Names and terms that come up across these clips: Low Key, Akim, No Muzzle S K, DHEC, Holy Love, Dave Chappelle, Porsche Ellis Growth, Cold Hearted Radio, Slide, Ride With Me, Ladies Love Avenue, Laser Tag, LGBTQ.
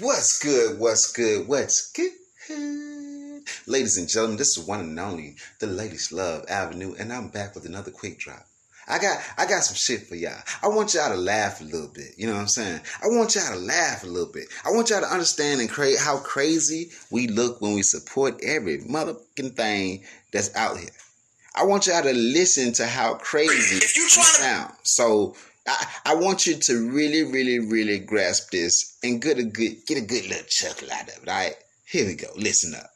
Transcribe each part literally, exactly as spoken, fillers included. What's good? What's good? What's good? Ladies and gentlemen, this is one and only, the Ladies Love Avenue, and I'm back with another quick drop. I got I got some shit for y'all. I want y'all to laugh a little bit. You know what I'm saying? I want y'all to laugh a little bit. I want y'all to understand and create how crazy we look when we support every motherfucking thing that's out here. I want y'all to listen to how crazy if you trying sound. To- so I, I want you to really, really, really grasp this and get a good get a good little chuckle out of it. All right, here we go. Listen up.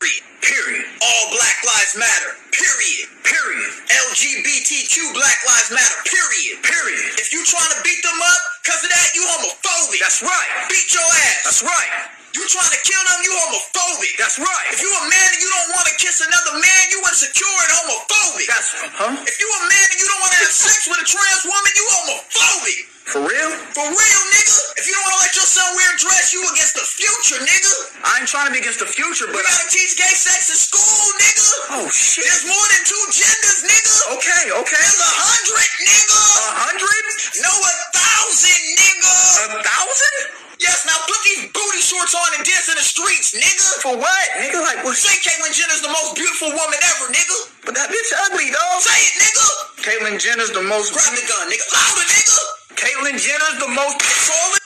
Period. All Black Lives Matter. Period. Period. L G B T Q Black Lives Matter. Period. Period. If you trying to beat them up because of that, you homophobic. That's right. Beat your ass. That's right. You trying to kill them, you homophobic. That's right. If you a man and you don't want to kiss another man, you insecure and homophobic. That's huh? If you a man and you don't want to have sex with a trans woman, you homophobic. For real? For real, nigga. If you don't want to let your son wear a dress, you against the future, nigga. I ain't trying to be against the future, but... You gotta teach gay sex in school, nigga. Oh, shit. There's more than two genders, nigga. Okay, okay. There's a hundred, nigga. A hundred? No, a thousand, nigga. A thousand? Yes, now put these booty shorts on and dance in the streets, nigga. For what? Nigga, like what? Say Caitlyn Jenner's the most beautiful woman ever, nigga. But that bitch ugly, dog. Say it, nigga. Caitlyn Jenner's the most... Grab the gun, nigga. Louder, nigga. Caitlyn Jenner's the most controlling.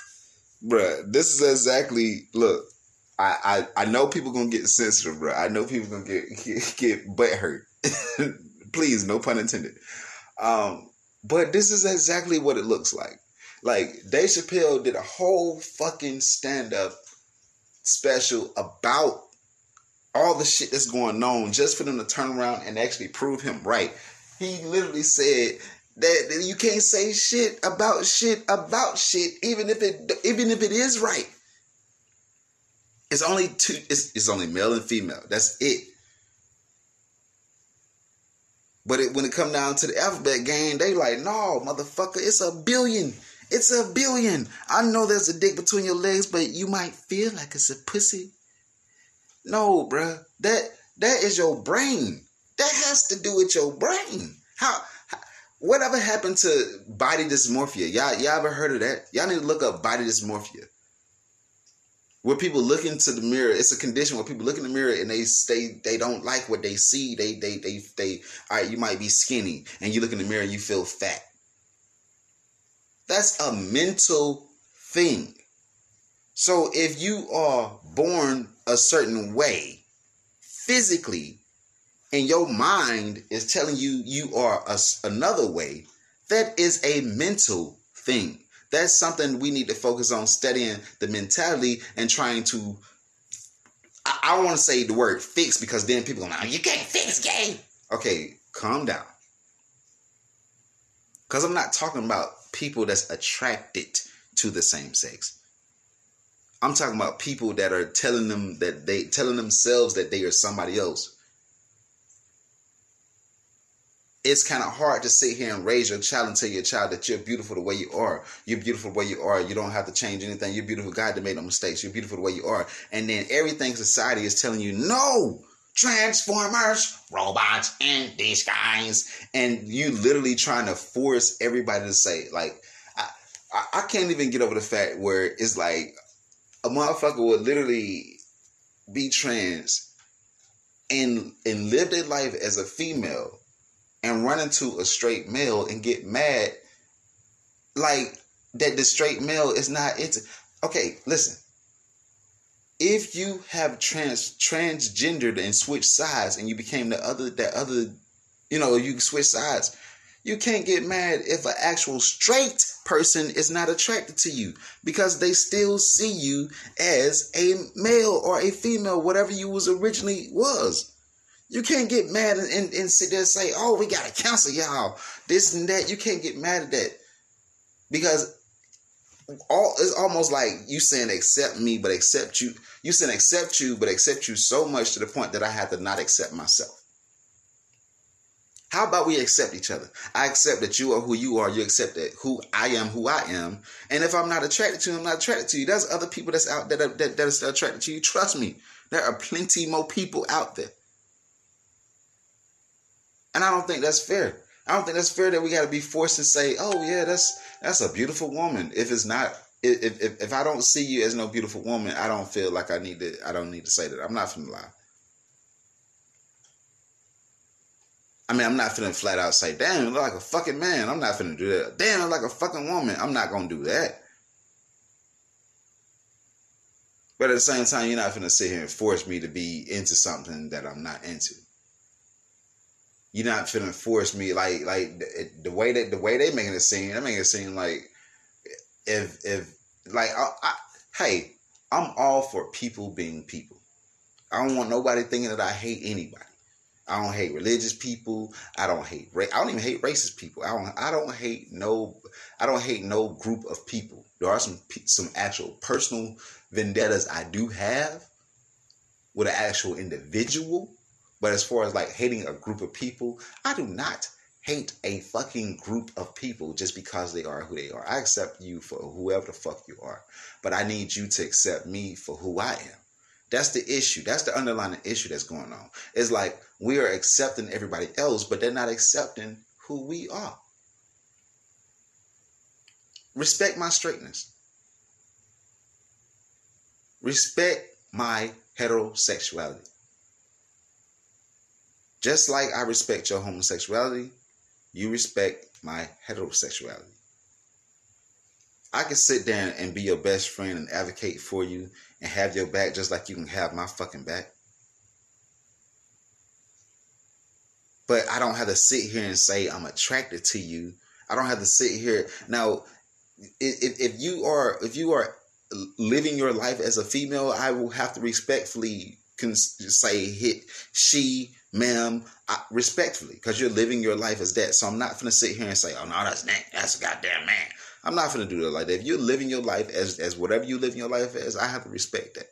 Bruh, this is exactly, look, I, I, I know people gonna get sensitive, bruh. I know people gonna get get, get butt hurt. Please, no pun intended. Um, but this is exactly what it looks like. Like, Dave Chappelle did a whole fucking stand-up special about all the shit that's going on just for them to turn around and actually prove him right. He literally said... that you can't say shit about shit about shit, even if it even if it is right. It's only two. It's, it's only male and female. That's it. But it, when it come down to the alphabet game, they like, no, motherfucker, it's a billion. It's a billion. I know there's a dick between your legs, but you might feel like it's a pussy. No, bruh. That that is your brain. That has to do with your brain. How? Whatever happened to body dysmorphia? Y'all, y'all ever heard of that? Y'all need to look up body dysmorphia. Where people look into the mirror, it's a condition where people look in the mirror and they they, they don't like what they see. They they they they. All right, you might be skinny, and you look in the mirror and you feel fat. That's a mental thing. So if you are born a certain way, physically, and your mind is telling you you are a, another way, that is a mental thing. That's something we need to focus on, studying the mentality and trying to, I, I want to say the word fix, because then people are like, oh, you can't fix gay. Okay, calm down. Because I'm not talking about people that's attracted to the same sex. I'm talking about people that are telling them that they telling themselves that they are somebody else. It's kind of hard to sit here and raise your child and tell your child that you're beautiful the way you are. You're beautiful the way you are. You don't have to change anything. You're beautiful. God made no mistakes. You're beautiful the way you are. And then everything society is telling you, no, Transformers, robots in disguise. And you literally trying to force everybody to say, like, I, I, I can't even get over the fact where it's like a motherfucker would literally be trans and, and live their life as a female and run into a straight male and get mad like that the straight male is not into. Okay, listen. If you have trans transgendered and switched sides and you became the other, that other, you know, you switch sides, you can't get mad if an actual straight person is not attracted to you, because they still see you as a male or a female, whatever you was originally was. You can't get mad and, and, and sit there and say, oh, we got to counsel y'all, this and that. You can't get mad at that, because all it's almost like you saying accept me, but accept you. You saying accept you, but accept you so much to the point that I have to not accept myself. How about we accept each other? I accept that you are who you are. You accept that who I am, who I am. And if I'm not attracted to you, I'm not attracted to you. There's other people that's out there that, that, that are still attracted to you. Trust me, there are plenty more people out there. And I don't think that's fair. I don't think that's fair that we got to be forced to say, oh, yeah, that's That's a beautiful woman. If it's not, if if if I don't see you as no beautiful woman, I don't feel like I need to. I don't need to say that. I'm not finna lie. I mean, I'm not finna flat out say, damn, you look like a fucking man. I'm not finna do that. Damn, you look like a fucking woman. I'm not gonna do that. But at the same time, you're not finna sit here and force me to be into something that I'm not into. You're not finna force me, like like the, the way that the way they making it seem, they making it seem like if if like I, I, hey, I'm all for people being people. I don't want nobody thinking that I hate anybody. I don't hate religious people. I don't hate. Ra- I don't even hate racist people. I don't. I don't hate no. I don't hate no group of people. There are some some actual personal vendettas I do have with an actual individual, but as far as like hating a group of people, I do not hate a fucking group of people just because they are who they are. I accept you for whoever the fuck you are, but I need you to accept me for who I am. That's the issue. That's the underlying issue that's going on. It's like we are accepting everybody else, but they're not accepting who we are. Respect my straightness. Respect my heterosexuality. Just like I respect your homosexuality, you respect my heterosexuality. I can sit down and be your best friend and advocate for you and have your back just like you can have my fucking back. But I don't have to sit here and say I'm attracted to you. I don't have to sit here. Now, if, if you are if you are living your life as a female, I will have to respectfully say hit she, ma'am, I, respectfully, because you're living your life as that. So I'm not going to sit here and say, oh, no, that's that's a goddamn man. I'm not going to do that like that. If you're living your life as, as whatever you live your life as, I have to respect that.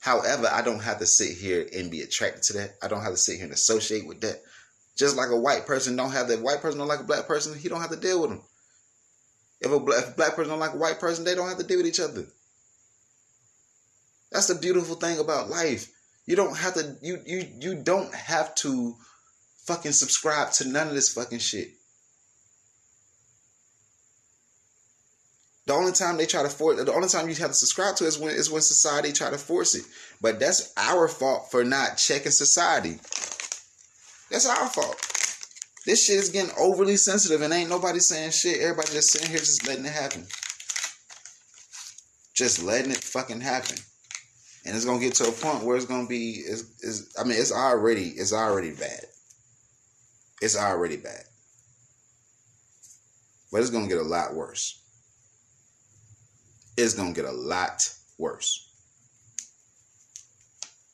However, I don't have to sit here and be attracted to that. I don't have to sit here and associate with that. Just like a white person don't have that. White person don't like a black person, he don't have to deal with them. If a black, if a black person don't like a white person, they don't have to deal with each other. That's the beautiful thing about life. You don't have to, you you you don't have to fucking subscribe to none of this fucking shit. The only time they try to force, the only time you have to subscribe to it is when is when society try to force it. But that's our fault for not checking society. That's our fault. This shit is getting overly sensitive, and ain't nobody saying shit. Everybody just sitting here, just letting it happen, just letting it fucking happen. And it's gonna get to a point where it's gonna be is is. I mean, it's already it's already bad. It's already bad, but it's gonna get a lot worse. It's going to get a lot worse.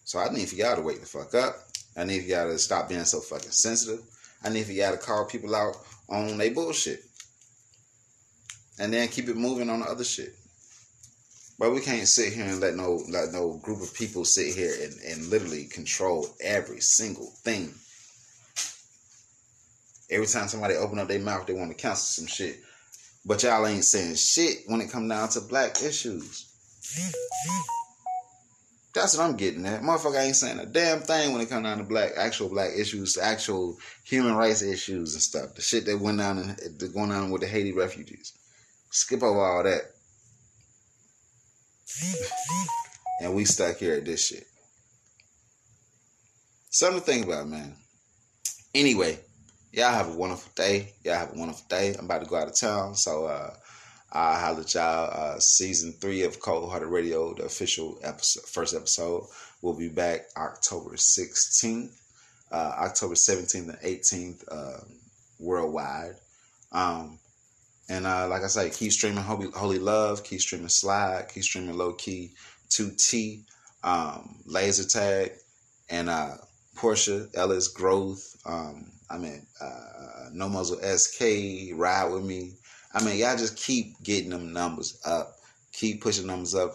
So I need for y'all to wake the fuck up. I need for y'all to stop being so fucking sensitive. I need for y'all to call people out on their bullshit. And then keep it moving on the other shit. But we can't sit here and let no let no group of people sit here and, and literally control every single thing. Every time somebody open up their mouth, they want to cancel some shit. But y'all ain't saying shit when it come down to black issues. That's what I'm getting at. Motherfucker ain't saying a damn thing when it come down to black, actual black issues, actual human rights issues and stuff. The shit that went down and going on with the Haiti refugees. Skip over all that. And we stuck here at this shit. Something to think about, man. Anyway. Y'all have a wonderful day. Y'all have a wonderful day. I'm about to go out of town. So uh, I'll holler at y'all. Uh, season three of Cold Hearted Radio, the official episode, first episode, will be back October sixteenth. Uh, October seventeenth and eighteenth uh, worldwide. Um, and uh, like I say, keep streaming Holy, Holy Love. Keep streaming Slide. Keep streaming Low Key, two T, um, Laser Tag, and uh, Porsche Ellis Growth. Um, I mean, uh, No Muzzle S K, Ride With Me. I mean, y'all just keep getting them numbers up. Keep pushing numbers up.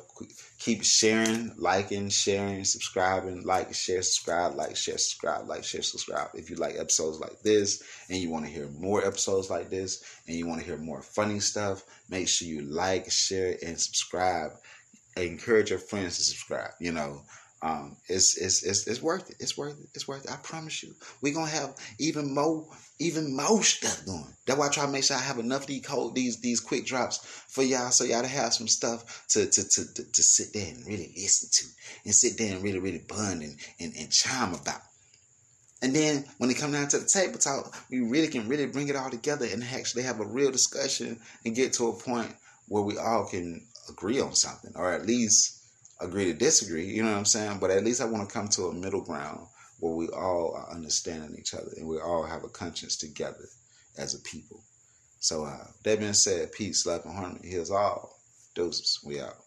Keep sharing, liking, sharing, subscribing, like, share, subscribe, like, share, subscribe, like, share, subscribe. If you like episodes like this and you want to hear more episodes like this and you want to hear more funny stuff, make sure you like, share, and subscribe. Encourage your friends to subscribe, you know. Um, it's, it's, it's, it's worth it. It's worth it. It's worth it. I promise you. We're going to have even more, even more stuff going. That's why I try to make sure I have enough of these cold, these, these quick drops for y'all. So y'all to have some stuff to, to, to, to, to sit there and really listen to and sit there and really, really bun and, and, and chime about. And then when it comes down to the table talk, we really can really bring it all together and actually have a real discussion and get to a point where we all can agree on something, or at least agree to disagree, you know what I'm saying? But at least I want to come to a middle ground where we all are understanding each other and we all have a conscience together as a people. So uh, that being said, peace, love, and harmony heals all. Deuces, we out.